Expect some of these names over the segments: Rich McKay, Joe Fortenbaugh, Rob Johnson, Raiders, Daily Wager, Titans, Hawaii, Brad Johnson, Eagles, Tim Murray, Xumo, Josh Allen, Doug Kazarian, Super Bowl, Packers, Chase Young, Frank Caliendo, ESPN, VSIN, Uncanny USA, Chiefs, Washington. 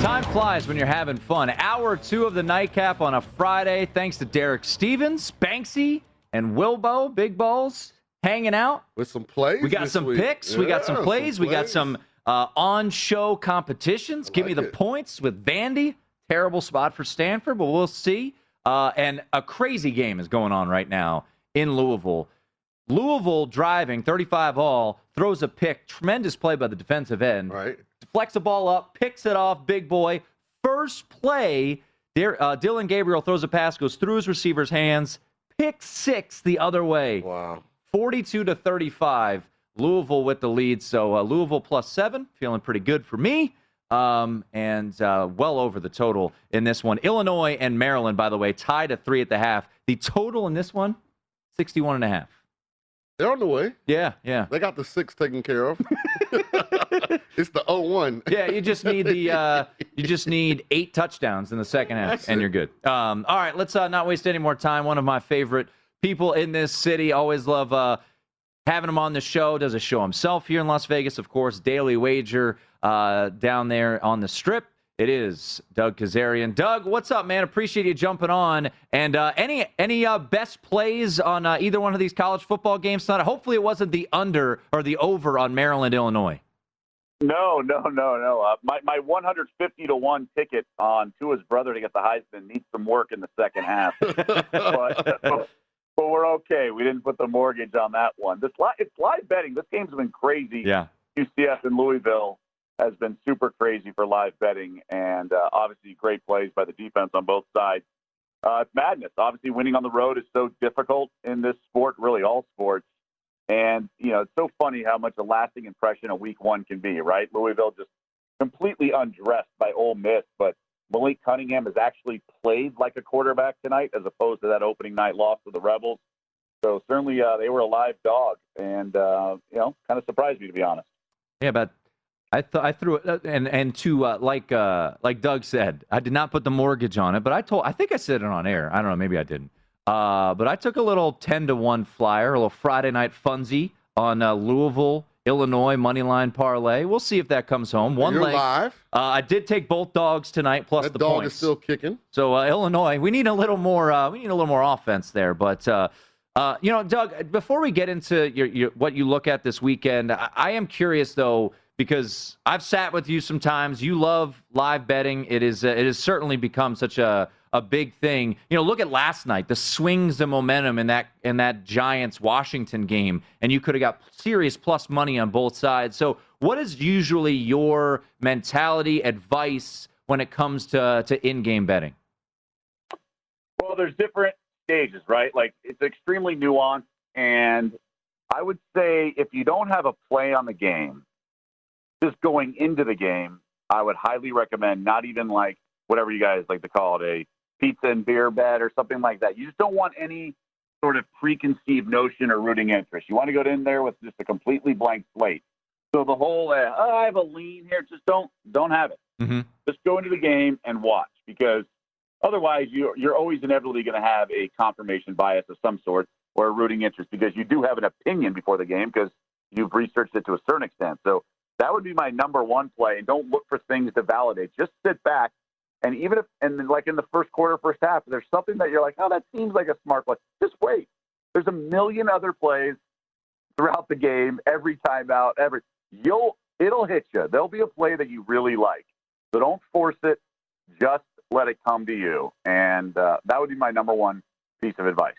Time flies when you're having fun. Hour two of the nightcap on a Friday. Thanks to Derek Stevens, Banksy, and Wilbo, Big Balls, hanging out. With some plays. We got some picks. We got some plays. We got some on-show competitions. Give me the points with Vandy. Terrible spot for Stanford, but we'll see. And a crazy game is going on right now in Louisville. Louisville driving, 35-all, throws a pick. Tremendous play by the defensive end. Right. Flex the ball up, picks it off, big boy. First play, Dylan Gabriel throws a pass, goes through his receiver's hands, pick six the other way. Wow. 42-35, Louisville with the lead. So Louisville +7, feeling pretty good for me. And well over the total in this one. Illinois and Maryland, by the way, tied at 3 at the half. The total in this one, 61.5. They're on the way. Yeah. They got the 6 taken care of. It's the 0-1. Yeah, you just need 8 touchdowns in the second half, and you're good. All right, let's not waste any more time. One of my favorite people in this city. Always love having him on the show. Does a show himself here in Las Vegas, of course. Daily Wager down there on the Strip. It is Doug Kazarian. Doug, what's up, man? Appreciate you jumping on. And any best plays on either one of these college football games tonight? Hopefully it wasn't the under or the over on Maryland, Illinois. No. My 150-1 ticket on Tua's brother to get the Heisman needs some work in the second half. but we're okay. We didn't put the mortgage on that one. It's live betting. This game's been crazy. Yeah. UCF and Louisville has been super crazy for live betting, and obviously great plays by the defense on both sides. It's madness. Obviously, winning on the road is so difficult in this sport, really all sports. And, it's so funny how much a lasting impression a week one can be, right? Louisville just completely undressed by Ole Miss, but Malik Cunningham has actually played like a quarterback tonight as opposed to that opening night loss to the Rebels. So certainly they were a live dog, and, kind of surprised me, to be honest. Yeah, but I threw it, and to like Doug said, I did not put the mortgage on it, but I think I said it on air. I don't know, maybe I didn't. But I took a little 10-1 flyer, a little Friday night funzie on Louisville, Illinois money line parlay. We'll see if that comes home. You're leg. Live. I did take both dogs tonight plus that the dog points. Is still kicking. So Illinois, we need a little more. We need a little more offense there, but. Doug, before we get into your what you look at this weekend, I am curious, though, because I've sat with you sometimes. You love live betting. It is certainly become such a a big thing. You know, look at last night, the swings of momentum in that Giants-Washington game, and you could have got serious plus money on both sides. So what is usually your mentality, advice when it comes to in-game betting? Well, there's different stages, right? Like, it's extremely nuanced, and I would say if you don't have a play on the game, just going into the game, I would highly recommend not even like whatever you guys like to call it, a pizza and beer bet or something like that. You just don't want any sort of preconceived notion or rooting interest. You want to go in there with just a completely blank slate. So the whole, I have a lean here, just don't have it. Mm-hmm. Just go into the game and watch, because otherwise you're always inevitably going to have a confirmation bias of some sort or a rooting interest, because you do have an opinion before the game because you've researched it to a certain extent. So that would be my number one play, and don't look for things to validate. Just sit back, and even if, and like in the first quarter, first half, there's something that you're like, oh, that seems like a smart play. Just wait. There's a million other plays throughout the game, every timeout, it'll hit you. There'll be a play that you really like. So don't force it. Just let it come to you. And that would be my number one piece of advice.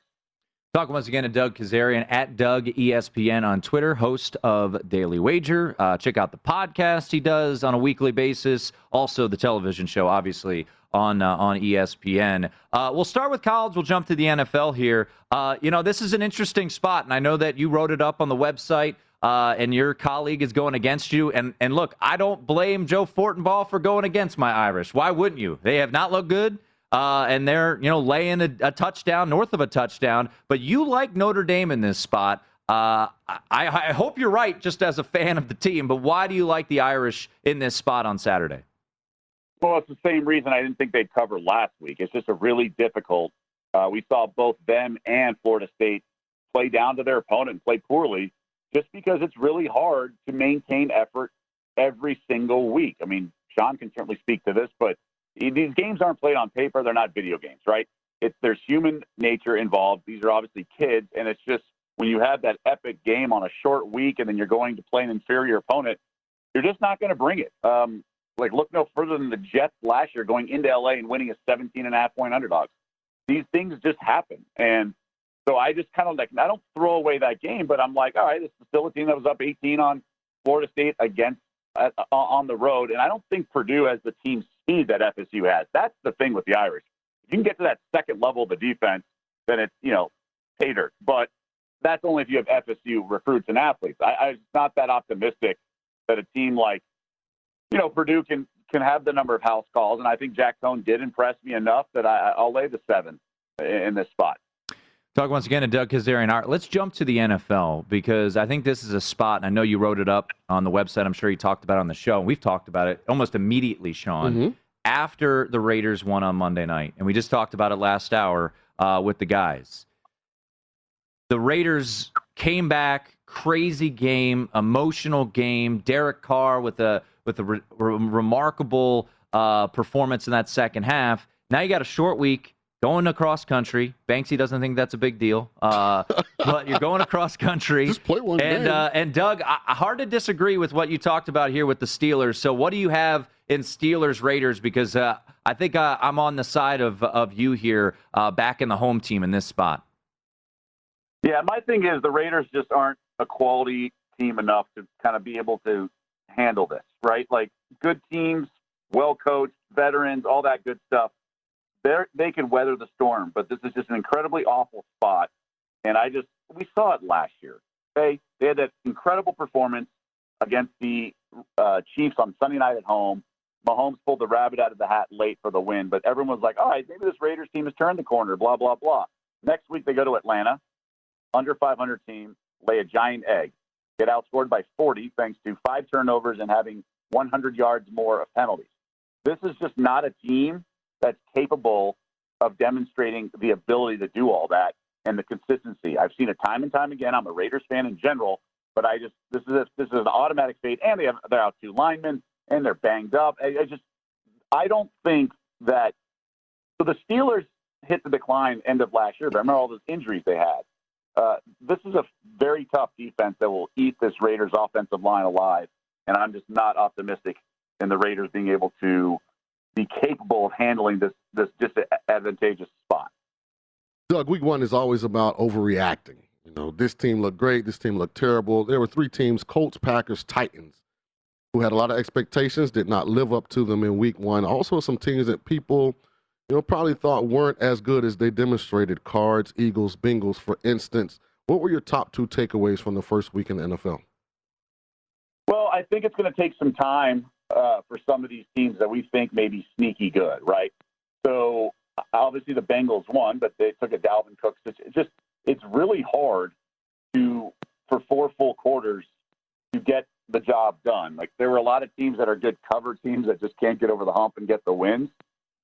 Talking once again to Doug Kazarian, at Doug ESPN on Twitter, host of Daily Wager. Check out the podcast he does on a weekly basis. Also the television show, obviously, on ESPN. We'll start with college. We'll jump to the NFL here. You know, this is an interesting spot, and I know that you wrote it up on the website, and your colleague is going against you. And look, I don't blame Joe Fortenbaugh for going against my Irish. Why wouldn't you? They have not looked good. And they're, you know, laying a touchdown, north of a touchdown. But you like Notre Dame in this spot. I hope you're right, just as a fan of the team. But why do you like the Irish in this spot on Saturday? Well, it's the same reason I didn't think they'd cover last week. It's just a really difficult. We saw both them and Florida State play down to their opponent and play poorly, just because it's really hard to maintain effort every single week. I mean, Sean can certainly speak to this, but these games aren't played on paper. They're not video games, right? There's human nature involved. These are obviously kids, and it's just when you have that epic game on a short week and then you're going to play an inferior opponent, you're just not going to bring it. Like, look no further than the Jets last year going into L.A. and winning a 17.5-point underdog. These things just happen. And so I just kind of like, I don't throw away that game, but I'm like, all right, this is still a team that was up 18 on Florida State against on the road, and I don't think Purdue has the team speed that FSU has. That's the thing with the Irish. If you can get to that second level of the defense, then it's, you know, tater. But that's only if you have FSU recruits and athletes. I'm not that optimistic that a team like, you know, Purdue can have the number of house calls, and I think Jack Cohn did impress me enough that I'll lay the 7 in this spot. Talk once again to Doug Kazarian. All right, let's jump to the NFL, because I think this is a spot, and I know you wrote it up on the website. I'm sure you talked about it on the show, and we've talked about it almost immediately, Sean, after the Raiders won on Monday night. And we just talked about it last hour with the guys. The Raiders came back, crazy game, emotional game. Derek Carr with a remarkable performance in that second half. Now you got a short week. Going across country. Banksy doesn't think that's a big deal. But you're going across country. Just play one game. And Doug, hard to disagree with what you talked about here with the Steelers. So what do you have in Steelers-Raiders? Because I think I'm on the side of you here, back in the home team in this spot. Yeah, my thing is the Raiders just aren't a quality team enough to kind of be able to handle this, right? Like, good teams, well-coached, veterans, all that good stuff. They can weather the storm, but this is just an incredibly awful spot. And we saw it last year. Okay? They had that incredible performance against the Chiefs on Sunday night at home. Mahomes pulled the rabbit out of the hat late for the win, but everyone was like, all right, maybe this Raiders team has turned the corner, blah, blah, blah. Next week they go to Atlanta, under 500 team, lay a giant egg, get outscored by 40 thanks to 5 turnovers and having 100 yards more of penalties. This is just not a team that's capable of demonstrating the ability to do all that and the consistency. I've seen it time and time again. I'm a Raiders fan in general, but this is an automatic fade. And they're out 2 linemen, and they're banged up. I don't think that. So the Steelers hit the decline end of last year. But I remember all those injuries they had. This is a very tough defense that will eat this Raiders offensive line alive, and I'm just not optimistic in the Raiders being able to be capable of handling this this disadvantageous spot. Doug, week one is always about overreacting. You know, this team looked great. This team looked terrible. There were three teams, Colts, Packers, Titans, who had a lot of expectations, did not live up to them in week one. Also some teams that people, you know, probably thought weren't as good as they demonstrated, Cards, Eagles, Bengals, for instance. What were your top two takeaways from the first week in the NFL? Well, I think it's going to take some time for some of these teams that we think may be sneaky good, right? So obviously the Bengals won, but they took a Dalvin Cook. It's really hard for four full quarters to get the job done. Like, there were a lot of teams that are good cover teams that just can't get over the hump and get the wins.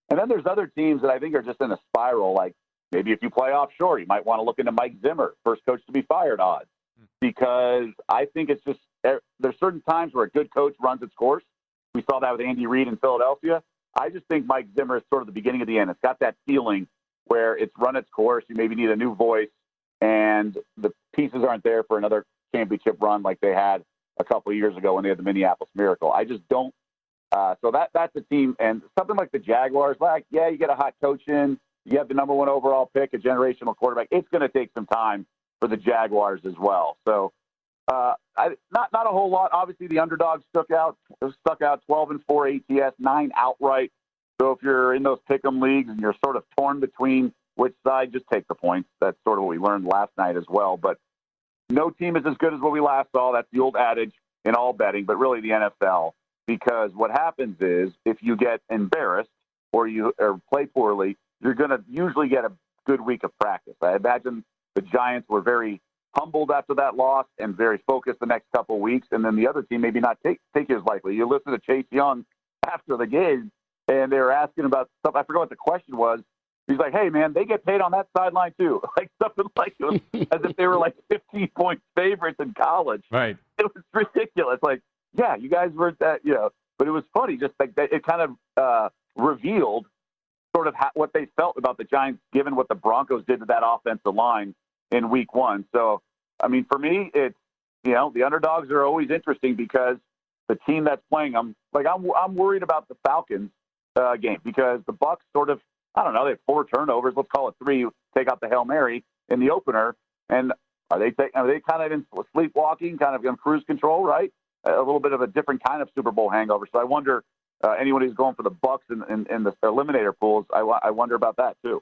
And then there's other teams that I think are just in a spiral. Like, maybe if you play offshore, you might want to look into Mike Zimmer, first coach to be fired odds, because I think it's just, there's certain times where a good coach runs its course. We saw that with Andy Reid in Philadelphia. I just think Mike Zimmer is sort of the beginning of the end. It's got that feeling where it's run its course. You maybe need a new voice, and the pieces aren't there for another championship run like they had a couple of years ago when they had the Minneapolis Miracle. I just don't. So that's a team. And something like the Jaguars, like, yeah, you get a hot coach in. You have the number one overall pick, a generational quarterback. It's going to take some time for the Jaguars as well. So not a whole lot. Obviously, the underdogs stuck out 12-4 ATS, 9 outright. So if you're in those pick'em leagues and you're sort of torn between which side, just take the points. That's sort of what we learned last night as well. But no team is as good as what we last saw. That's the old adage in all betting, but really the NFL. Because what happens is if you get embarrassed or play poorly, you're going to usually get a good week of practice. I imagine the Giants were very humbled after that loss and very focused the next couple of weeks, and then the other team maybe not take it as likely. You listen to Chase Young after the game, and they were asking about stuff. I forgot what the question was. He's like, hey, man, they get paid on that sideline too. Like something like it was as if they were like 15-point favorites in college. Right. It was ridiculous. Like, yeah, you guys were that, you know. But it was funny, just like that, it kind of revealed sort of what they felt about the Giants, given what the Broncos did to that offensive line in week one. So, I mean, for me, it's, you know, the underdogs are always interesting because the team that's playing them, like I'm worried about the Falcons game because the Bucs sort of, I don't know, they have 4 turnovers, let's call it 3, take out the Hail Mary in the opener. And are they kind of in sleepwalking, kind of in cruise control, right? A little bit of a different kind of Super Bowl hangover. So I wonder, anyone who's going for the Bucs in the eliminator pools, I wonder about that too.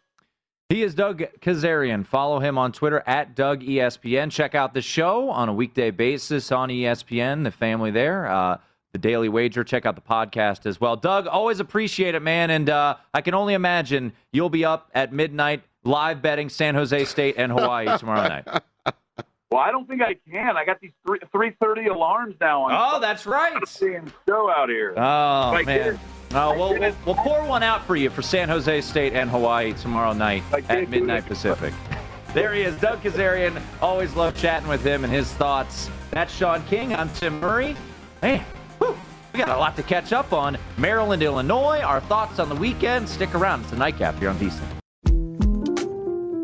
He is Doug Kazarian. Follow him on Twitter @DougESPN. Check out the show on a weekday basis on ESPN, the family there, the Daily Wager. Check out the podcast as well. Doug, always appreciate it, man. And I can only imagine you'll be up at midnight live betting San Jose State and Hawaii tomorrow night. Well, I don't think I can. I got these 3:30 alarms now on. Oh, that's right. I'm seeing show out here. Oh, like, man. We'll pour one out for you for San Jose State and Hawaii tomorrow night at midnight Pacific. There he is, Doug Kazarian. Always love chatting with him and his thoughts. That's Sean King. I'm Tim Murray. Man, we got a lot to catch up on. Maryland, Illinois, our thoughts on the weekend. Stick around. It's the Nightcap here on VSiN.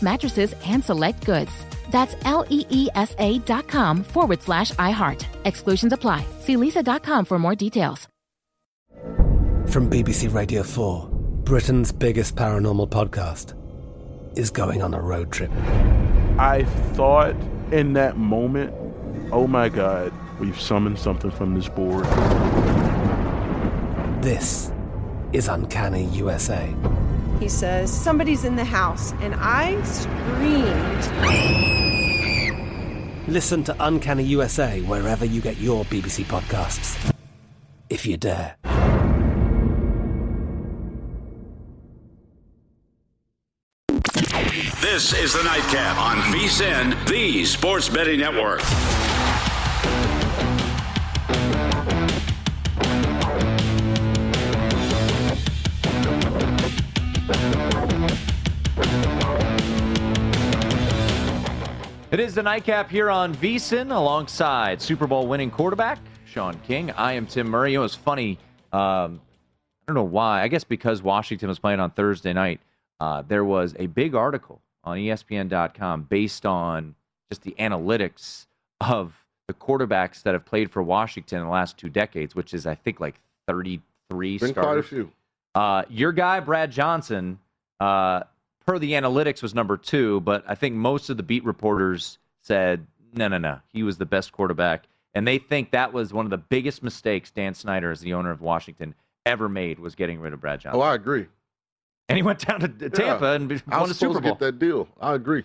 mattresses and select goods. That's LEESA.com/iHeart. Exclusions apply. See lisa.com for more details. From BBC Radio 4, Britain's biggest paranormal podcast is going on a road trip. I thought in that moment, oh my God, we've summoned something from this board. This is Uncanny USA. He says, somebody's in the house, and I screamed. Listen to Uncanny USA wherever you get your BBC podcasts, if you dare. This is the Nightcap on VSiN, the Sports Betting Network. It is the Nightcap here on VSiN alongside Super Bowl winning quarterback Sean King. I am Tim Murray. It was funny. I don't know why. I guess because Washington was playing on Thursday night, there was a big article on ESPN.com based on just the analytics of the quarterbacks that have played for Washington in the last 2 decades, which is, I think, like 33 starters. Been quite a few. Your guy, Brad Johnson, per the analytics, was number 2, but I think most of the beat reporters said, no, he was the best quarterback. And they think that was one of the biggest mistakes Dan Snyder, as the owner of Washington, ever made, was getting rid of Brad Johnson. Oh, I agree. And he went down to Tampa and won the Super Bowl. I was supposed to get that deal. I agree.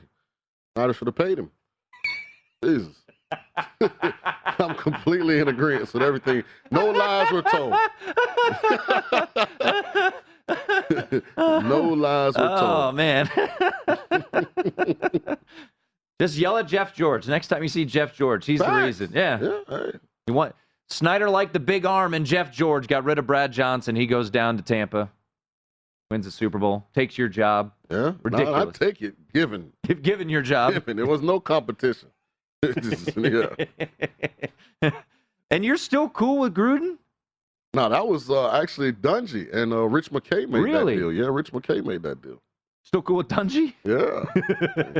I should have paid him. Jesus. I'm completely in agreement with everything. No lies were told. No lies were told. Oh, man. Just yell at Jeff George. Next time you see Jeff George, he's Facts. The reason. Yeah. Right. You want Snyder liked the big arm, and Jeff George got rid of Brad Johnson. He goes down to Tampa. Wins the Super Bowl, takes your job. Yeah, ridiculous. I take it, given your job. There was no competition. Yeah. And you're still cool with Gruden? No, that was actually Dungy and Rich McKay made that deal. Yeah, Rich McKay made that deal. Still cool with Dungy? Yeah.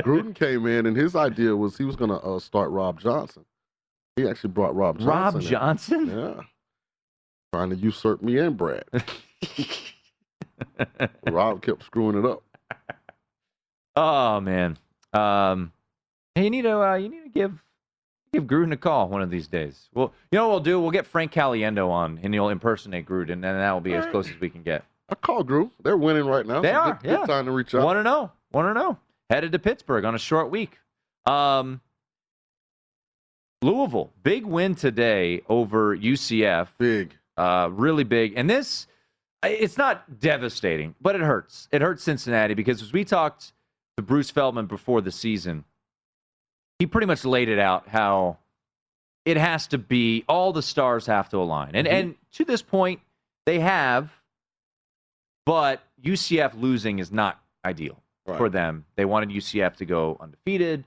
Gruden came in, and his idea was he was going to start Rob Johnson. He actually brought Rob Johnson. Rob Johnson? In. Yeah. Trying to usurp me and Brad. Rob kept screwing it up. Oh man, hey, you need to give Gruden a call one of these days. Well, you know what we'll do? We'll get Frank Caliendo on, and he'll impersonate Gruden, and that will be all as close as we can get. I call Gruden. They're winning right now. They are. Good time to reach out. 1-0. Headed to Pittsburgh on a short week. Louisville, big win today over UCF. Big, really big, and this. It's not devastating, but it hurts. It hurts Cincinnati because as we talked to Bruce Feldman before the season, he pretty much laid it out how it has to be, all the stars have to align. And and to this point, they have, but UCF losing is not ideal for them. They wanted UCF to go undefeated.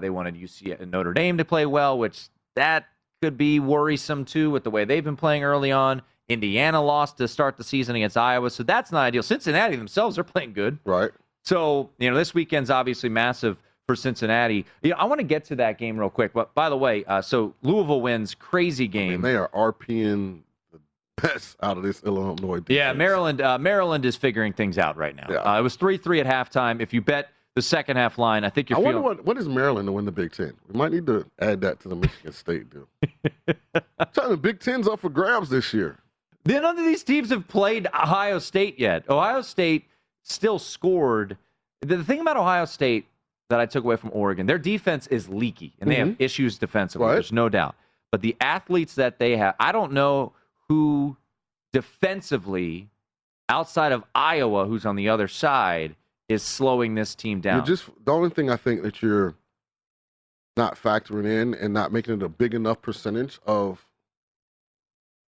They wanted Notre Dame to play well, which that could be worrisome too with the way they've been playing early on. Indiana lost to start the season against Iowa, so that's not ideal. Cincinnati themselves are playing good. Right. So, this weekend's obviously massive for Cincinnati. Yeah, I want to get to that game real quick. But by the way, so Louisville wins, crazy game. I mean, they are RPing the best out of this Illinois defense. Yeah, Maryland is figuring things out right now. Yeah. It was 3-3 at halftime. If you bet the second half line, I think you're feeling... I wonder what is Maryland to win the Big Ten? We might need to add that to the Michigan State deal. The Big Ten's up for grabs this year. None of these teams have played Ohio State yet. Ohio State still scored. The thing about Ohio State that I took away from Oregon, their defense is leaky, and they have issues defensively. Right. There's no doubt. But the athletes that they have, I don't know who defensively, outside of Iowa, who's on the other side, is slowing this team down. The only thing I think that you're not factoring in and not making it a big enough percentage of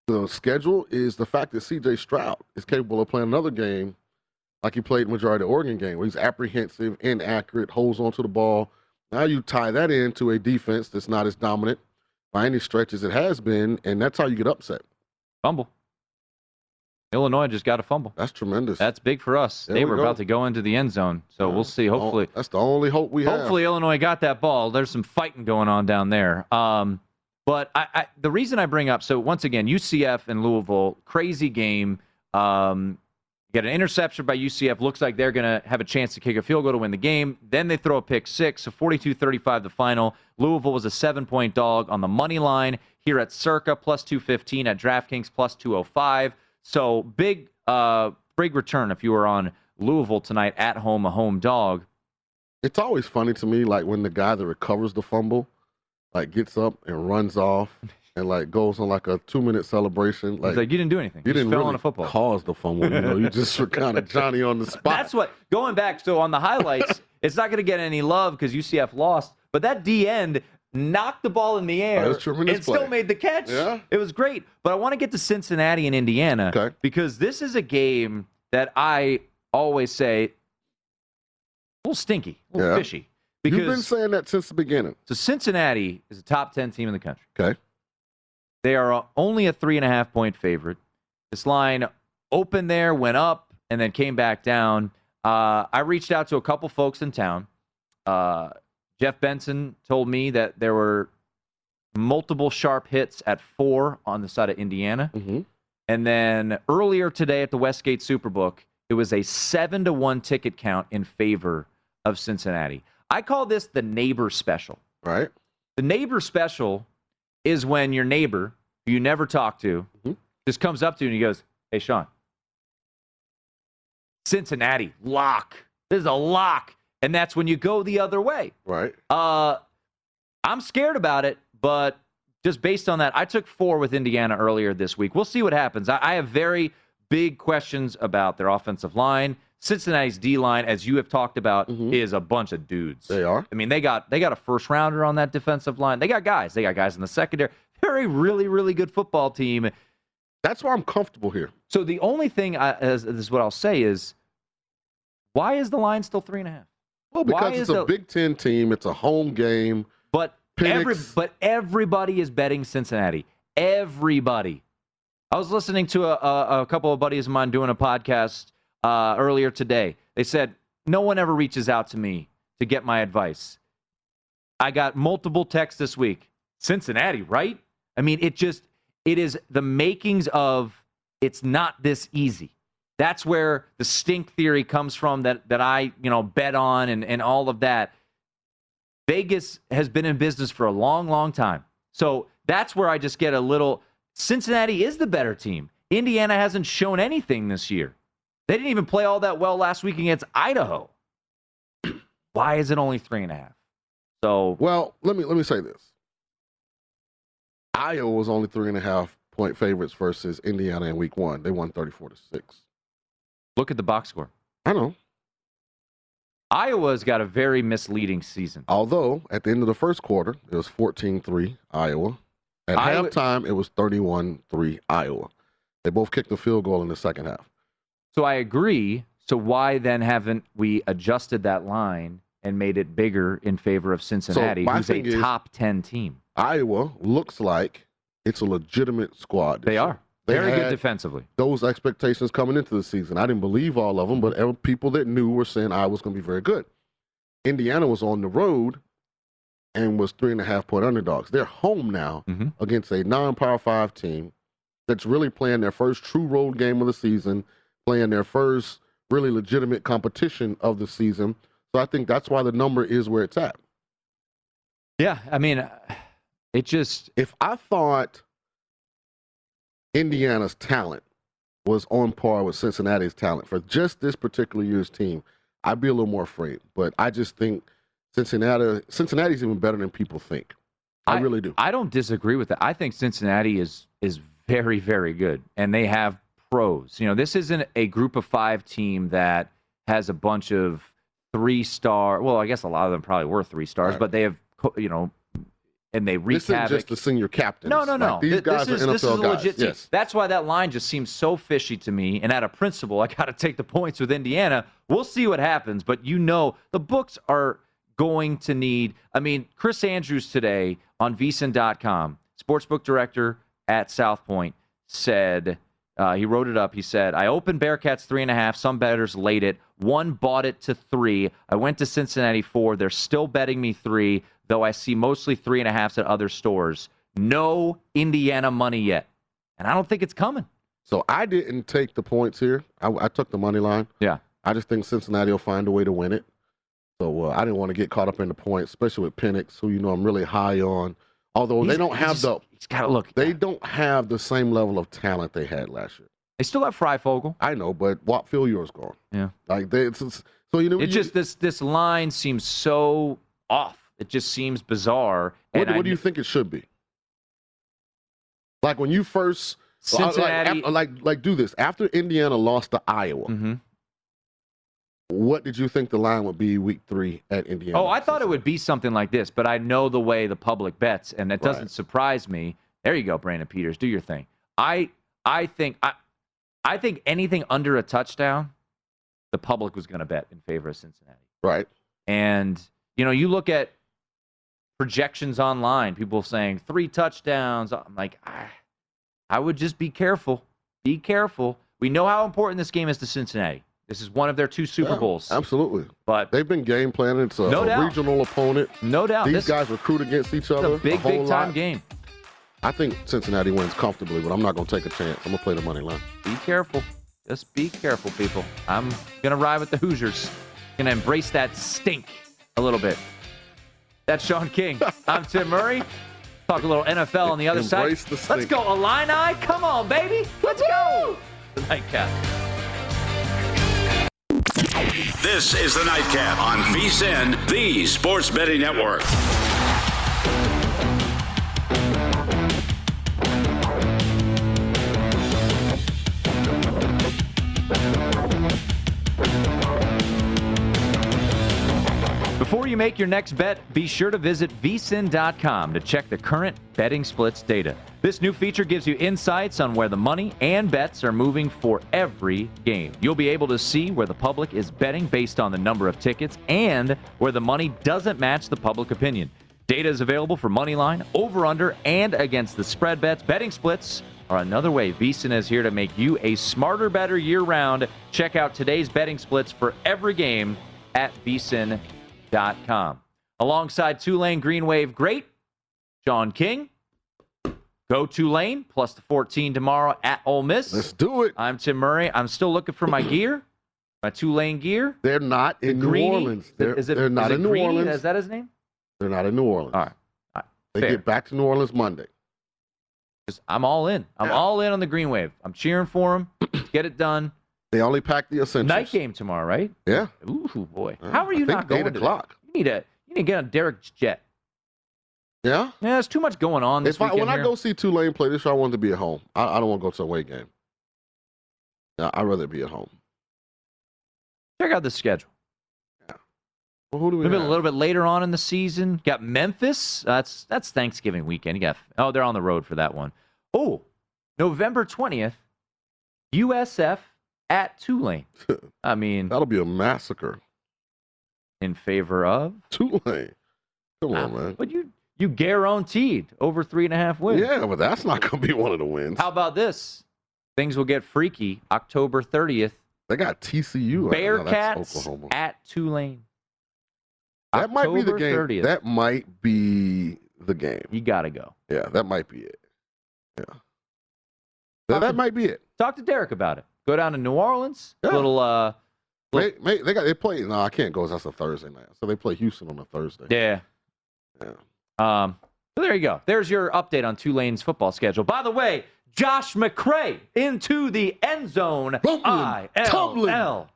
the schedule is the fact that C.J. Stroud is capable of playing another game like he played majority of the Oregon game, where he's apprehensive, inaccurate, holds onto the ball. Now you tie that into a defense that's not as dominant by any stretch as it has been, and that's how you get upset. Fumble. Illinois just got a fumble. That's tremendous. That's big for us. There they were about to go into the end zone, so we'll see. Hopefully, that's the only hope we have. Hopefully, Illinois got that ball. There's some fighting going on down there. But the reason I bring up, so once again, UCF and Louisville, crazy game. Get an interception by UCF. Looks like they're going to have a chance to kick a field goal to win the game. Then they throw a pick six, so 42-35 the final. Louisville was a 7-point dog on the money line here at Circa, plus 215 at DraftKings, plus 205. So big return if you were on Louisville tonight at home, a home dog. It's always funny to me, like when the guy that recovers the fumble, like gets up and runs off and like goes on like a 2-minute celebration. Like, he's like, you didn't do anything. You didn't really on a football. Cause the fumble. You know, you just were kind of Johnny on the spot. That's what going back. So on the highlights, it's not going to get any love because UCF lost, but that D end knocked the ball in the air and still made the catch. Yeah. It was great. But I want to get to Cincinnati and Indiana because this is a game that I always say a little stinky, a little fishy. Because you've been saying that since the beginning. So Cincinnati is a top 10 team in the country. Okay. They are only a 3.5-point favorite. This line opened there, went up, and then came back down. I reached out to a couple folks in town. Jeff Benson told me that there were multiple sharp hits at 4 on the side of Indiana. Mm-hmm. And then earlier today at the Westgate Superbook, it was a 7-1 ticket count in favor of Cincinnati. I call this the neighbor special. Right. The neighbor special is when your neighbor, who you never talk to, just comes up to you and he goes, hey, Sean, Cincinnati, lock. This is a lock. And that's when you go the other way. Right. I'm scared about it, but just based on that, I took 4 with Indiana earlier this week. We'll see what happens. I have very big questions about their offensive line. Cincinnati's D-line, as you have talked about, is a bunch of dudes. They are. I mean, they got a first-rounder on that defensive line. They got guys. They got guys in the secondary. They're a really, really good football team. That's why I'm comfortable here. So the only thing, this is what I'll say, is why is the line still 3.5? Well, because it's a Big Ten team. It's a home game. But everybody is betting Cincinnati. Everybody. I was listening to a couple of buddies of mine doing a podcast earlier today. They said, no one ever reaches out to me to get my advice. I got multiple texts this week. Cincinnati, right? I mean, it is the makings of it's not this easy. That's where the stink theory comes from that I, bet on and all of that. Vegas has been in business for a long, long time. So that's where I just get a little, Cincinnati is the better team. Indiana hasn't shown anything this year. They didn't even play all that well last week against Idaho. Why is it only 3.5? So let me say this. Iowa was only 3.5-point favorites versus Indiana in week 1. They won 34-6. Look at the box score. I know. Iowa's got a very misleading season. Although, at the end of the first quarter, it was 14-3 Iowa. At halftime, it was 31-3 Iowa. They both kicked the field goal in the second half. So I agree. So why then haven't we adjusted that line and made it bigger in favor of Cincinnati, who's a top 10 team? Iowa looks like it's a legitimate squad. They are. Very good defensively. Those expectations coming into the season. I didn't believe all of them, but people that knew were saying Iowa's going to be very good. Indiana was on the road and was 3.5-point underdogs. They're home now against a non-Power 5 team that's really playing their first true road game of the season, playing their first really legitimate competition of the season. So I think that's why the number is where it's at. Yeah, I mean, it just... If I thought Indiana's talent was on par with Cincinnati's talent for just this particular year's team, I'd be a little more afraid. But I just think Cincinnati's even better than people think. I really do. I don't disagree with that. I think Cincinnati is very, very good, and they have pros. You know, this isn't a group of five team that has a bunch of three-star... Well, I guess a lot of them probably were three stars, right, but they have, you know... And they wreak havoc. This is just the senior captains. No, no, no. Like, these guys are NFL guys. This is a legit team. Yes. That's why that line just seems so fishy to me. And out of principle, I got to take the points with Indiana. We'll see what happens. But you know, the books are going to need... I mean, Chris Andrews today on VSiN.com, sportsbook director at South Point, said... he wrote it up. He said, I opened Bearcats 3.5. Some bettors laid it. One bought it to 3. I went to Cincinnati 4. They're still betting me 3, though I see mostly 3.5s at other stores. No Indiana money yet. And I don't think it's coming. So I didn't take the points here. I took the money line. Yeah. I just think Cincinnati will find a way to win it. So I didn't want to get caught up in the points, especially with Penix, who, you know, I'm really high on. Although they don't have the... He's got to look. They don't have the same level of talent they had last year. They still have Freifogel. I know, but Watt Fillier's gone. Yeah. Like they, so you know, it's just this line seems so off. It just seems bizarre. What do you think it should be? Like when you first Cincinnati, like do this after Indiana lost to Iowa. Mm-hmm. What did you think the line would be week 3 at Indiana? Oh, I thought it would be something like this, but I know the way the public bets, and that doesn't surprise me. There you go, Brandon Peters. Do your thing. I think anything under a touchdown, the public was going to bet in favor of Cincinnati. Right. And, you know, you look at projections online, people saying 3 touchdowns. I'm like, I would just be careful. Be careful. We know how important this game is to Cincinnati. This is one of their 2 Super Bowls. Absolutely. But they've been game planning. It's a regional opponent. No doubt. These guys recruit against each other. It's a big-time game. I think Cincinnati wins comfortably, but I'm not going to take a chance. I'm going to play the money line. Be careful. Just be careful, people. I'm going to ride with the Hoosiers. Going to embrace that stink a little bit. That's Sean King. I'm Tim Murray. Talk a little NFL on the other side. Embrace the stink. Let's go, Illini. Come on, baby. Let's go. The nightcap. This is the Nightcap on VSiN, the Sports Betting Network. Before you make your next bet, be sure to visit vsin.com to check the current betting splits data. This new feature gives you insights on where the money and bets are moving for every game. You'll be able to see where the public is betting based on the number of tickets and where the money doesn't match the public opinion. Data is available for moneyline, over-under, and against the spread bets. Betting splits are another way VSiN is here to make you a smarter, better year-round. Check out today's betting splits for every game at vsin.com. Alongside Tulane Green Wave great Sean King. Go Tulane plus the 14 tomorrow at Ole Miss. Let's do it. I'm Tim Murray. I'm still looking for my gear, my Tulane gear. They're not in New Orleans. They're not in New Orleans. Is that his name? They're not in New Orleans. All right. They get back to New Orleans Monday. I'm all in. I'm all in on the Green Wave. I'm cheering for them. Get it done. They only pack the essentials. Night game tomorrow, right? Yeah. Ooh, boy. How are you not going to 8 o'clock? You need to get on Derek's jet. Yeah? Yeah, there's too much going on this weekend. When I go see Tulane play this year, I want to be at home. I don't want to go to a away game. No, I'd rather be at home. Check out the schedule. Yeah. Well, who do we have? A little bit later on in the season. Got Memphis. That's Thanksgiving weekend. They're on the road for that one. Oh, November 20th, USF. At Tulane. I mean... That'll be a massacre. In favor of? Tulane. Come on, man. But you guaranteed over 3.5 wins. Yeah, but that's not going to be one of the wins. How about this? Things will get freaky. October 30th. They got TCU. Bearcats at Tulane. That October might be the game. 30th. That might be the game. You got to go. Yeah, that might be it. Yeah. That might be it. Talk to Derek about it. Go down to New Orleans. Yeah. They play. No, I can't go. That's a Thursday night. So they play Houston on a Thursday. Yeah. Yeah. So there you go. There's your update on Tulane's football schedule. By the way, Josh McCray into the end zone. ILL.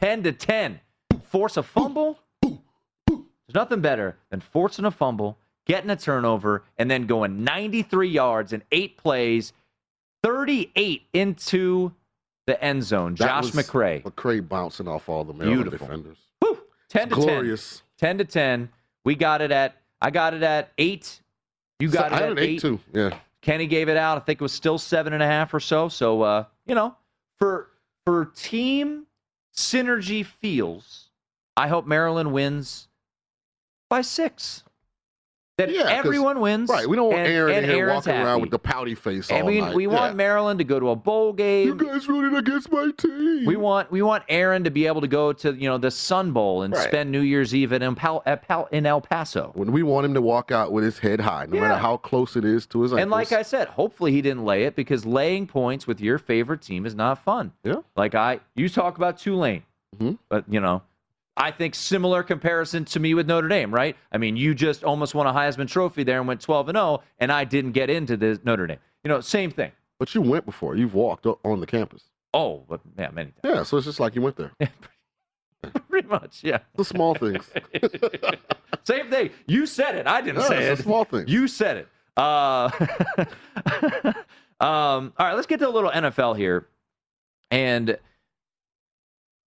10-10. Force a fumble. There's nothing better than forcing a fumble, getting a turnover, and then going 93 yards in 8 plays, 38 into the end zone. Josh McCray. McCray bouncing off all the Maryland defenders. Woo! 10-10. We got it at, I got it at 8. You got it at 8 too. Yeah. Kenny gave it out. I think it was still 7.5 or so. So, you know, for team synergy feels, I hope Maryland wins by 6. That everyone wins. Right. We don't want Aaron here walking around with the pouty face all night. We want Maryland to go to a bowl game. You guys rooting against my team. We want Aaron to be able to go to, you know, the Sun Bowl and spend New Year's Eve in El Paso. When we want him to walk out with his head high, no matter how close it is to his ankles. And like I said, hopefully he didn't lay it, because laying points with your favorite team is not fun. Yeah. Like you talk about Tulane, but you know. I think similar comparison to me with Notre Dame, right? I mean, you just almost won a Heisman Trophy there and went 12-0, and I didn't get into the Notre Dame. You know, same thing. But you went before. You've walked on the campus. Oh, but yeah, many times. Yeah, so it's just like you went there. Pretty much, yeah. The small things. Same thing. You said it. I didn't say it. The small thing. You said it. All right, let's get to a little NFL here. And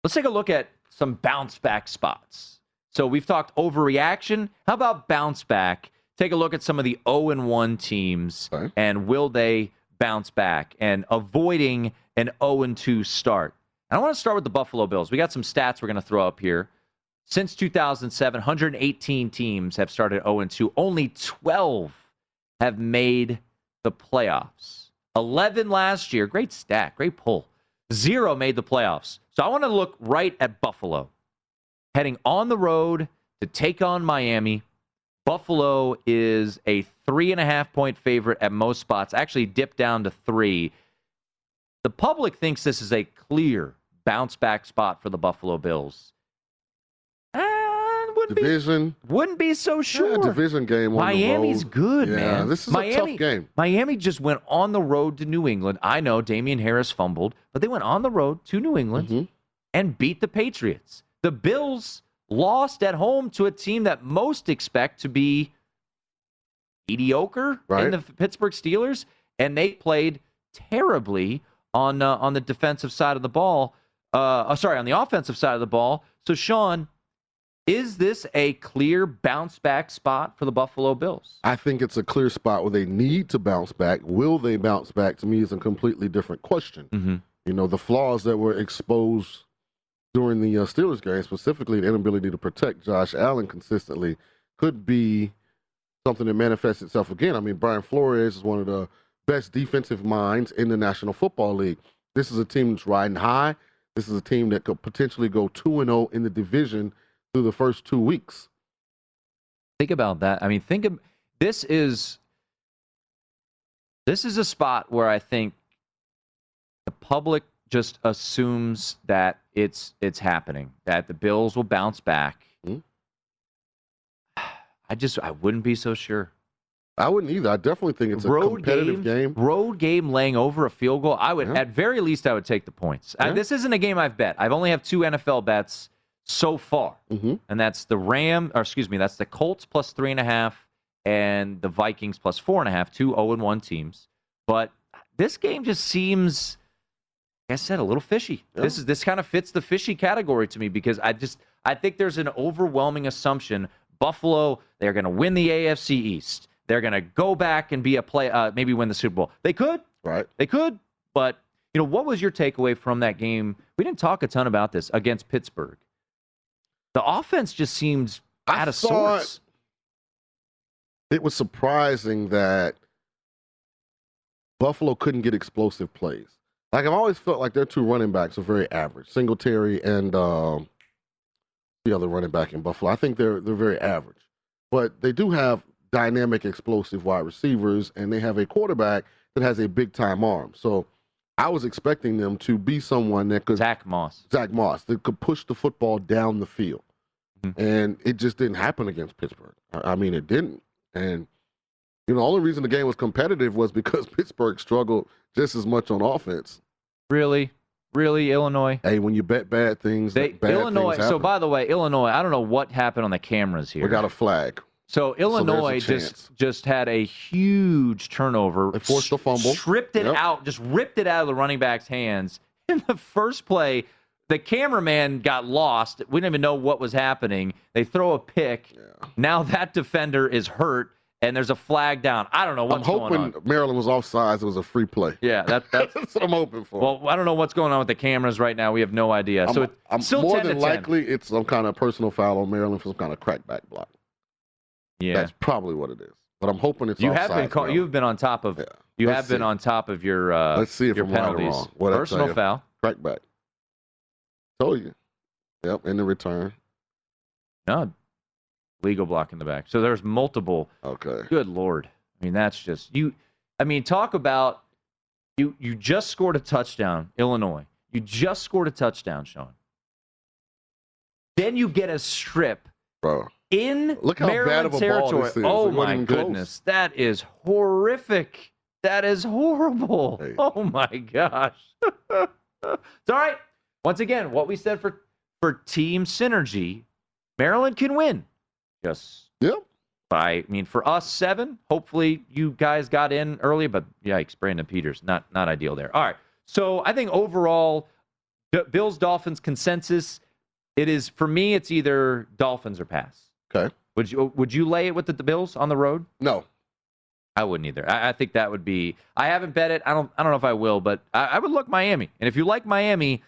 let's take a look at some bounce back spots. So we've talked overreaction. How about bounce back? Take a look at some of the 0-1 teams and will they bounce back, and avoiding an 0-2 start. And I want to start with the Buffalo Bills. We got some stats we're going to throw up here. Since 2007, 118 teams have started 0-2. Only 12 have made the playoffs. 11 last year. Great stat. Great pull. 0 made the playoffs. So I want to look right at Buffalo. Heading on the road to take on Miami. Buffalo is a 3.5-point favorite at most spots. Actually dipped down to 3. The public thinks this is a clear bounce-back spot for the Buffalo Bills. Wouldn't be so sure. Yeah, division game on the road. Miami's good, man. This is a tough game. Miami just went on the road to New England. I know Damian Harris fumbled, but they went on the road to New England and beat the Patriots. The Bills lost at home to a team that most expect to be mediocre in the Pittsburgh Steelers, and they played terribly on the defensive side of the ball. Sorry, on the offensive side of the ball. So, Sean, is this a clear bounce-back spot for the Buffalo Bills? I think it's a clear spot where they need to bounce back. Will they bounce back, to me, is a completely different question. You know, the flaws that were exposed during the Steelers game, specifically the inability to protect Josh Allen consistently, could be something that manifests itself again. I mean, Brian Flores is one of the best defensive minds in the National Football League. This is a team that's riding high. This is a team that could potentially go 2-0 in the division through the first 2 weeks. Think about that. I mean, this is a spot where I think the public just assumes that it's happening, that the Bills will bounce back. I wouldn't be so sure. I wouldn't either. I definitely think it's a competitive game. Road game laying over a field goal. At very least, I would take the points. This isn't a game I've bet. I've only have 2 NFL bets so far, and that's that's the Colts plus 3.5 and the Vikings plus 4.5, 2 0-1 teams. But this game just seems, like I said, a little fishy. Yeah. This kind of fits the fishy category to me, because I think there's an overwhelming assumption Buffalo, they're going to win the AFC East. They're going to go back and be maybe win the Super Bowl. They could, They could, but you know, what was your takeaway from that game? We didn't talk a ton about this against Pittsburgh. The offense just seems out of sorts. It was surprising that Buffalo couldn't get explosive plays. Like, I've always felt like their 2 running backs are very average, Singletary and the other running back in Buffalo. I think they're very average. But they do have dynamic, explosive wide receivers, and they have a quarterback that has a big-time arm. So I was expecting them to be someone that could... Zach Moss. That could push the football down the field. Mm-hmm. And it just didn't happen against Pittsburgh. I mean, it didn't. And, you know, the only reason the game was competitive was because Pittsburgh struggled just as much on offense. Really, Illinois? Hey, when you bet bad things, Illinois, things happen. So, by the way, Illinois, I don't know what happened on the cameras here. We got a flag. So, Illinois just had a huge turnover. They forced the fumble. Stripped it out, just ripped it out of the running back's hands. In the first play, the cameraman got lost. We didn't even know what was happening. They throw a pick. Yeah. Now that defender is hurt, and there's a flag down. I don't know what's going on. I'm hoping Maryland was offsides. It was a free play. Yeah, that's what I'm hoping for. Well, I don't know what's going on with the cameras right now. We have no idea. So it's more than likely it's some kind of personal foul on Maryland for some kind of crackback block. Yeah, that's probably what it is. But I'm hoping it's you've been on top of your let's see if your I'm penalties. Right or wrong. What personal foul, crack back. Told you. Yep, in the return. No, legal block in the back. So there's multiple. Okay. Good Lord. I mean, that's just you. I mean, talk about you. You just scored a touchdown, Illinois. You just scored a touchdown, Sean. Then you get a strip, bro. In Maryland territory. Oh, my goodness. That is horrific. That is horrible. Hey. Oh, my gosh. It's all right. Once again, what we said for team synergy, Maryland can win. Yes. Yep. For us, 7. Hopefully, you guys got in early, but yikes, Brandon Peters, not ideal there. All right. So, I think overall, Bills, Dolphins consensus, it is, for me, it's either Dolphins or pass. Okay. Would you lay it with the Bills on the road? No, I wouldn't either. I think that would be. I haven't bet it. I don't know if I will, but I would look Miami. And if you like Miami,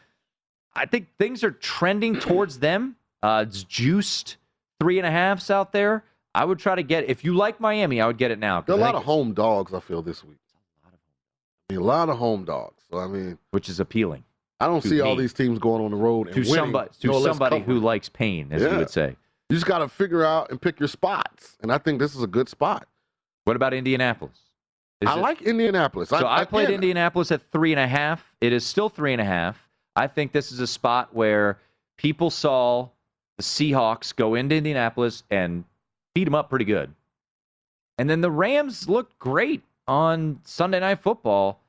I think things are trending towards them. It's juiced 3.5 out there. I would try to get. If you like Miami, I would get it now. There are a lot of home dogs. I feel this week. A lot of home dogs. So I mean, which is appealing. I don't see all these teams going on the road and winning. Somebody who likes pain, as you would say. You just got to figure out and pick your spots. And I think this is a good spot. What about Indianapolis? I like Indianapolis. So I played Indianapolis at 3.5. It is still 3.5. I think this is a spot where people saw the Seahawks go into Indianapolis and beat them up pretty good. And then the Rams looked great on Sunday Night Football.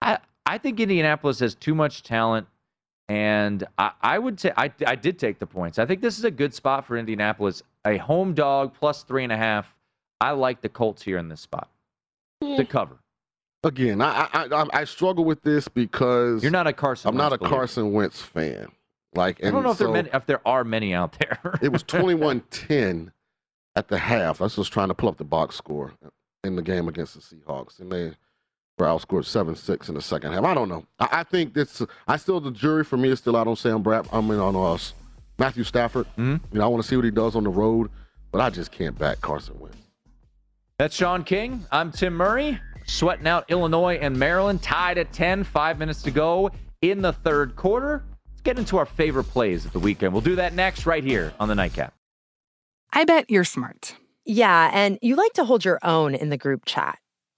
I think Indianapolis has too much talent. And I would say I did take the points. I think this is a good spot for Indianapolis. A home dog plus 3.5. I like the Colts here in this spot to cover. Again, I struggle with this because you're not a Carson. I'm not a Carson Wentz fan. Like, I don't know if there are many out there. It was 21-10 at the half. I was just trying to pull up the box score in the game against the Seahawks, and they. Where I scored 7-6 in the second half. I don't know. I think this. I still the jury for me is still out on Sam Braff. I mean on us, Matthew Stafford. Mm-hmm. You know I want to see what he does on the road, but I just can't back Carson Wentz. That's Sean King. I'm Tim Murray. Sweating out Illinois and Maryland tied at 10. 5 minutes to go in the third quarter. Let's get into our favorite plays of the weekend. We'll do that next right here on the Nightcap. I bet you're smart. Yeah, and you like to hold your own in the group chat.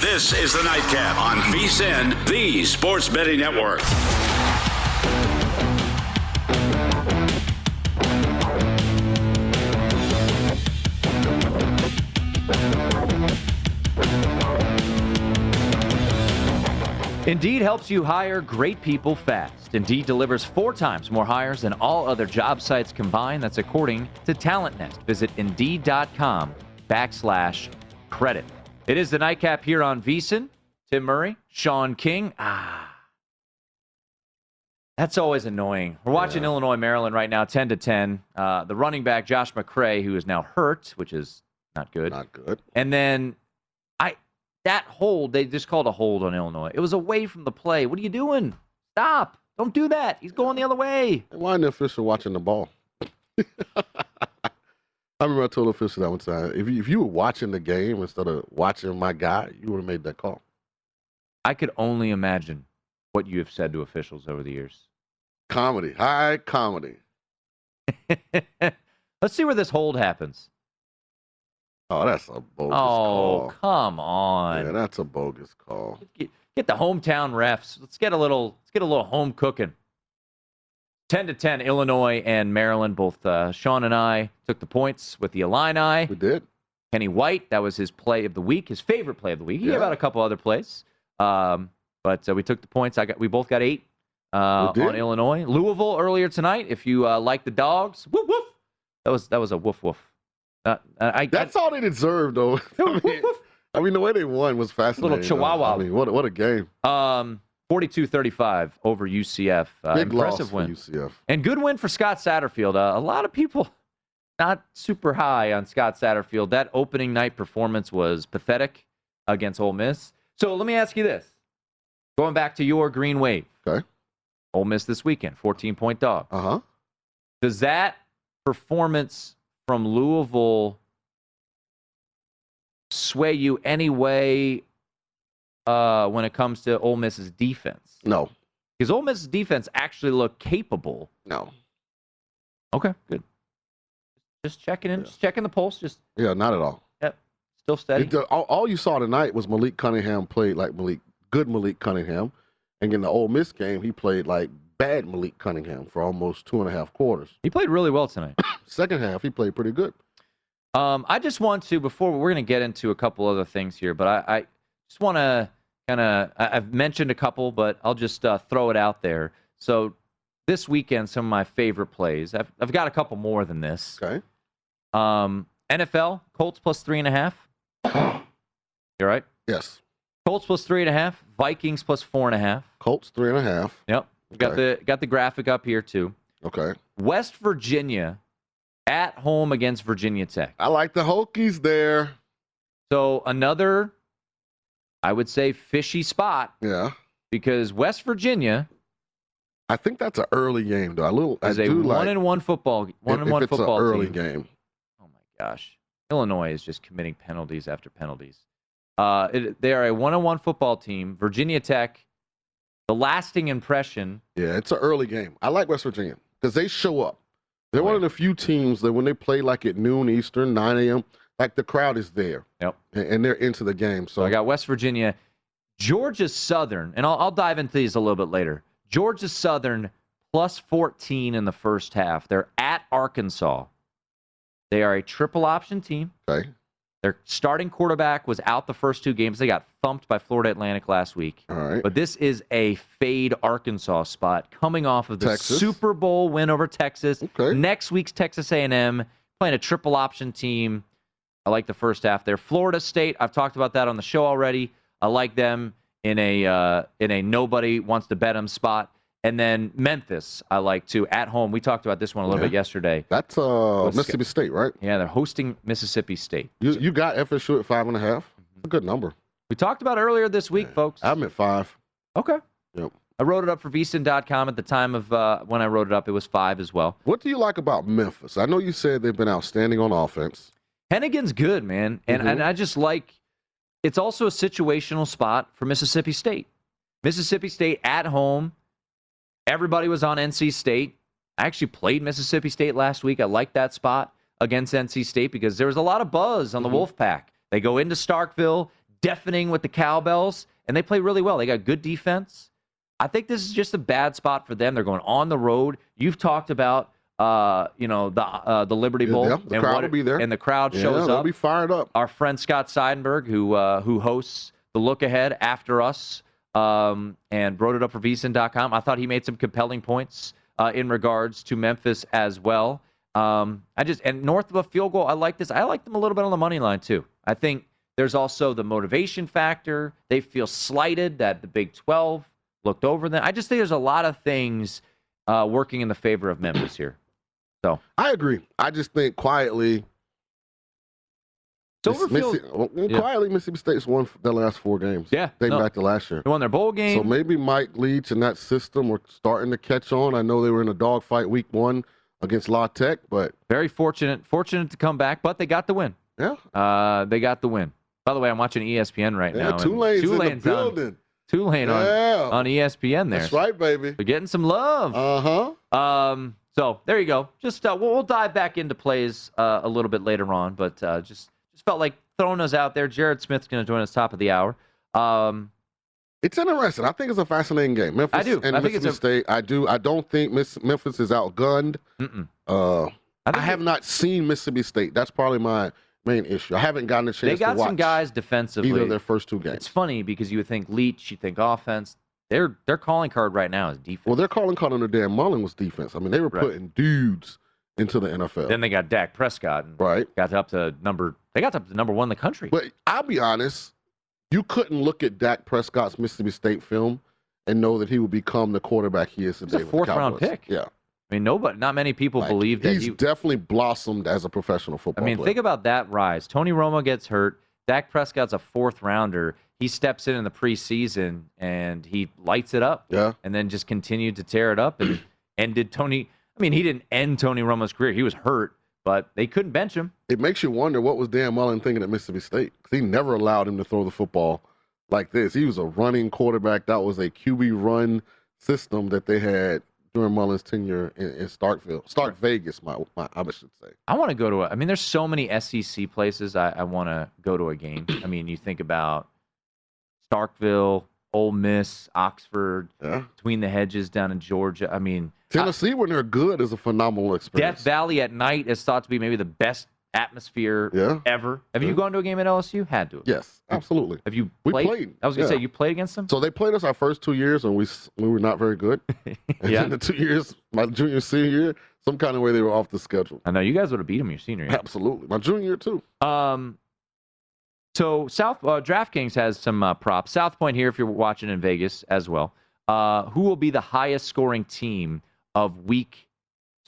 This is The Nightcap on VSiN, the Sports Betting Network. Indeed helps you hire great people fast. Indeed delivers 4 times more hires than all other job sites combined. That's according to Talent Nest. Visit Indeed.com/credit. It is The Nightcap here on VSiN. Tim Murray, Sean King. That's always annoying. We're watching Illinois, Maryland right now, 10-10. The running back, Josh McCray, who is now hurt, which is not good. Not good. And then that hold, they just called a hold on Illinois. It was away from the play. What are you doing? Stop. Don't do that. He's going the other way. Why isn't the official watching the ball? I remember I told the official that one time, if you were watching the game instead of watching my guy, you would have made that call. I could only imagine what you have said to officials over the years. Comedy. High comedy. Let's see where this hold happens. Oh, that's a bogus call. Oh, come on. Yeah, that's a bogus call. Get the hometown refs. Let's get a little home cooking. 10-10, Illinois and Maryland. Both Sean and I took the points with the Illini. We did. Kenny White, that was his play of the week, his favorite play of the week. He gave out a couple other plays, but we took the points. We both got 8 on Illinois. Louisville earlier tonight. If you like the dogs, woof woof. That was a woof woof. That's all they deserved, though. I mean, the way they won was fascinating. Little chihuahua. I mean, what a game. 42-35 over UCF. Impressive win. UCF. And good win for Scott Satterfield. A lot of people not super high on Scott Satterfield. That opening night performance was pathetic against Ole Miss. So let me ask you this. Going back to your green wave. Okay. Ole Miss this weekend, 14-point dog. Uh-huh. Does that performance from Louisville sway you any way when it comes to Ole Miss's defense? No. Because Ole Miss's defense actually looked capable. No. Okay, good. Just checking in, just checking the pulse. Yeah, not at all. Yep, still steady. All you saw tonight was Malik Cunningham played like Malik Cunningham. And in the Ole Miss game, he played like bad Malik Cunningham for almost 2.5 quarters. He played really well tonight. Second half, he played pretty good. I just want to, before we're going to get into a couple other things here, but I just want to kind of, I've mentioned a couple, but I'll just throw it out there. So this weekend, some of my favorite plays. I've got a couple more than this. Okay. NFL, Colts plus 3.5. You all right? Yes. Colts plus 3.5. Vikings plus 4.5. Colts 3.5. Yep. Okay. Got the graphic up here too. Okay. West Virginia at home against Virginia Tech. I like the Hokies there. So another, I would say, fishy spot. Yeah. Because West Virginia. I think that's an early game though. Is a 1-1 football. 1-1 football. It's an early game. Oh my gosh. Illinois is just committing penalties after penalties. They are a 1-on-1 football team. Virginia Tech, the lasting impression. Yeah, it's an early game. I like West Virginia because they show up. They're one of the few teams that when they play like at noon Eastern, 9 a.m., like the crowd is there. Yep. And they're into the game. So I got West Virginia, Georgia Southern, and I'll dive into these a little bit later. Georgia Southern plus 14 in the first half. They're at Arkansas. They are a triple option team. Okay. Their starting quarterback was out the first two games. They got thumped by Florida Atlantic last week. All right. But this is a fade Arkansas spot coming off of the Super Bowl win over Texas. Okay. Next week's Texas A&M playing a triple option team. I like the first half there. Florida State, I've talked about that on the show already. I like them in a nobody wants to bet them spot. And then Memphis, I like too. At home, we talked about this one a little bit yesterday. That's Mississippi State, right? Yeah, they're hosting Mississippi State. You got FSU at 5.5. That's a good number. We talked about earlier this week, folks. I'm at 5. Okay. Yep. I wrote it up for VSiN.com at the time of when I wrote it up. It was 5 as well. What do you like about Memphis? I know you said they've been outstanding on offense. Hennigan's good, man. And I just like, it's also a situational spot for Mississippi State. Mississippi State at home. Everybody was on NC State. I actually played Mississippi State last week. I liked that spot against NC State because there was a lot of buzz on the Wolfpack. They go into Starkville, deafening with the cowbells, and they play really well. They got good defense. I think this is just a bad spot for them. They're going on the road. You've talked about the Liberty Bowl. Yeah, the crowd will be there. And the crowd shows up. They'll be fired up. Our friend Scott Seidenberg, who hosts the Look Ahead after us, and wrote it up for VSiN.com. I thought he made some compelling points in regards to Memphis as well. And north of a field goal, I like this. I like them a little bit on the money line too. I think there's also the motivation factor. They feel slighted that the Big 12 looked over them. I just think there's a lot of things working in the favor of Memphis here. So I agree. I just think quietly, Mississippi State's won their last 4 games. Yeah. Dating back to last year. They won their bowl game. So maybe Mike Leach and that system were starting to catch on. I know they were in a dogfight week 1 against La Tech, but very fortunate to come back, but they got the win. Yeah. They got the win. By the way, I'm watching ESPN right now. Tulane's in the building. On ESPN there. That's right, baby. We're getting some love. Uh-huh. So there you go. Just we'll dive back into plays a little bit later on, but just felt like throwing us out there. Jared Smith's going to join us top of the hour. It's interesting. I think it's a fascinating game. Memphis and Mississippi State. I don't think Memphis is outgunned. I have not seen Mississippi State. That's probably my main issue. I haven't gotten a chance to watch. They got some guys defensively. Either of their first 2 games. It's funny because you would think Leach, you think offense. Their calling card right now is defense. Well, their calling card under Dan Mullen was defense. I mean, they were putting dudes into the NFL. Then they got Dak Prescott. And They got up to number 1 in the country. But I'll be honest, you couldn't look at Dak Prescott's Mississippi State film and know that he would become the quarterback he is today. He's a 4th-round pick. Yeah. I mean, not many people believe that. He's definitely blossomed as a professional football player. Think about that rise. Tony Romo gets hurt. Dak Prescott's a 4th-rounder. He steps in the preseason, and he lights it up. Yeah. And then just continued to tear it up and ended Tony. I mean, he didn't end Tony Romo's career. He was hurt, but they couldn't bench him. It makes you wonder what was Dan Mullen thinking at Mississippi State, because he never allowed him to throw the football like this. He was a running quarterback. That was a QB run system that they had during Mullen's tenure in Starkville. Vegas, I should say. I want to go to there's so many SEC places I want to go to a game. I mean, you think about Starkville, Ole Miss, Oxford, between the hedges down in Georgia. I mean, Tennessee, when they're good, is a phenomenal experience. Death Valley at night is thought to be maybe the best atmosphere ever. Have you gone to a game at LSU? Had to have. Yes, absolutely. Have you played? We played. I was going to say, you played against them? So they played us our first 2 years, and we were not very good. And in the 2 years, my junior, senior year, some kind of way they were off the schedule. I know. You guys would have beat them your senior year. Absolutely. My junior year, too. So DraftKings has some props. South Point here if you're watching in Vegas as well. Who will be the highest scoring team of week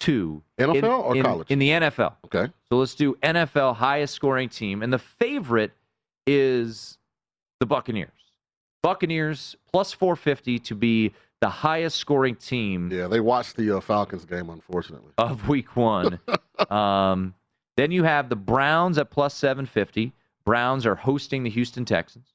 2? NFL or college? In the NFL. Okay. So let's do NFL highest scoring team. And the favorite is the Buccaneers. Buccaneers plus 450 to be the highest scoring team. Yeah, they watched the Falcons game, unfortunately. Of week 1. Then you have the Browns at plus 750. Browns are hosting the Houston Texans.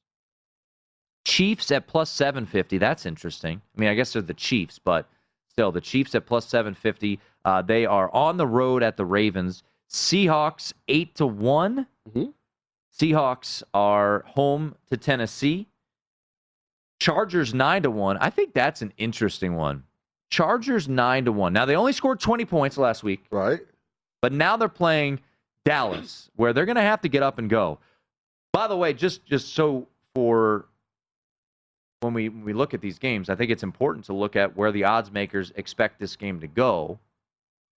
Chiefs at plus 750. That's interesting. I mean, I guess they're the Chiefs, but still, the Chiefs at plus 750. They are on the road at the Ravens. Seahawks 8-1. Mm-hmm. Seahawks are home to Tennessee. Chargers 9-1. I think that's an interesting one. Chargers 9-1. Now, they only scored 20 points last week. Right. But now they're playing Dallas, where they're going to have to get up and go. By the way, just so for when we look at these games, I think it's important to look at where the odds makers expect this game to go.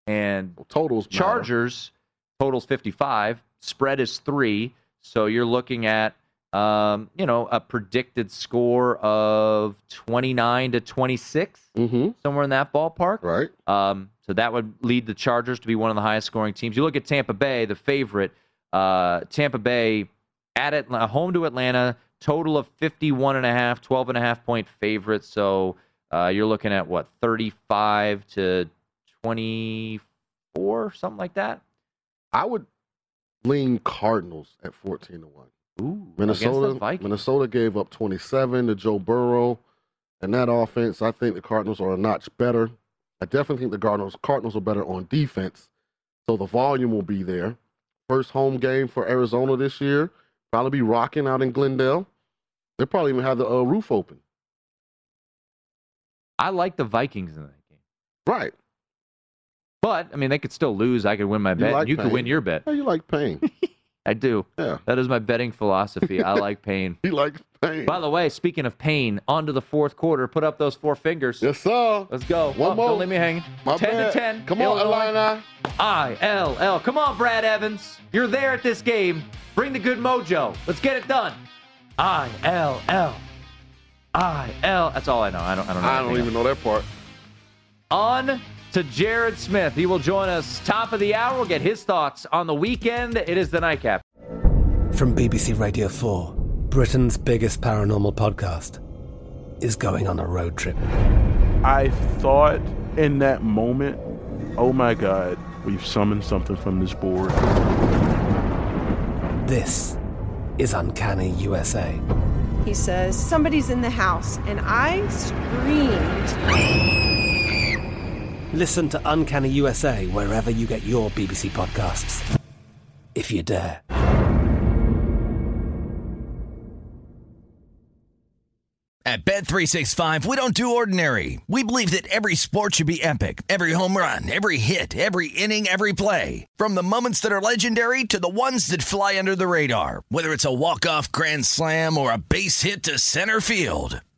And well, totals Chargers, matter. Totals 55. Spread is 3. So you're looking at, a predicted score of 29-26, mm-hmm. somewhere in that ballpark. Right. So that would lead the Chargers to be one of the highest scoring teams. You look at Tampa Bay, the favorite. Tampa Bay at Atlanta, home to Atlanta, total of 51.5, 12.5-point favorite. So you're looking at, 35-24, something like that? I would lean Cardinals at 14-1. Ooh, Minnesota gave up 27 to Joe Burrow, and that offense, I think the Cardinals are a notch better. I definitely think the Cardinals are better on defense, so the volume will be there. First home game for Arizona this year, probably be rocking out in Glendale. They probably even have the roof open. I like the Vikings in that game. Right. But, I mean, they could still lose. I could win my bet. You could win your bet. Yeah, you like pain. I do. Yeah. That is my betting philosophy. I like pain. He likes pain. By the way, speaking of pain, on to the fourth quarter. Put up those 4 fingers. Yes, sir. Let's go. One more. Don't leave me hanging. My 10-10. Come on, Illini. I-L-L. Come on, Brad Evans. You're there at this game. Bring the good mojo. Let's get it done. I-L-L. I-L. That's all I know. I don't know. I don't even know that part. On to Jared Smith. He will join us top of the hour. We'll get his thoughts on the weekend. It is the Nightcap. From BBC Radio 4, Britain's biggest paranormal podcast is going on a road trip. I thought in that moment, oh my God, we've summoned something from this board. This is Uncanny USA. He says, somebody's in the house, and I screamed... Listen to Uncanny USA wherever you get your BBC podcasts, if you dare. At Bet365, we don't do ordinary. We believe that every sport should be epic. Every home run, every hit, every inning, every play. From the moments that are legendary to the ones that fly under the radar. Whether it's a walk-off grand slam or a base hit to center field.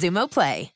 Xumo Play.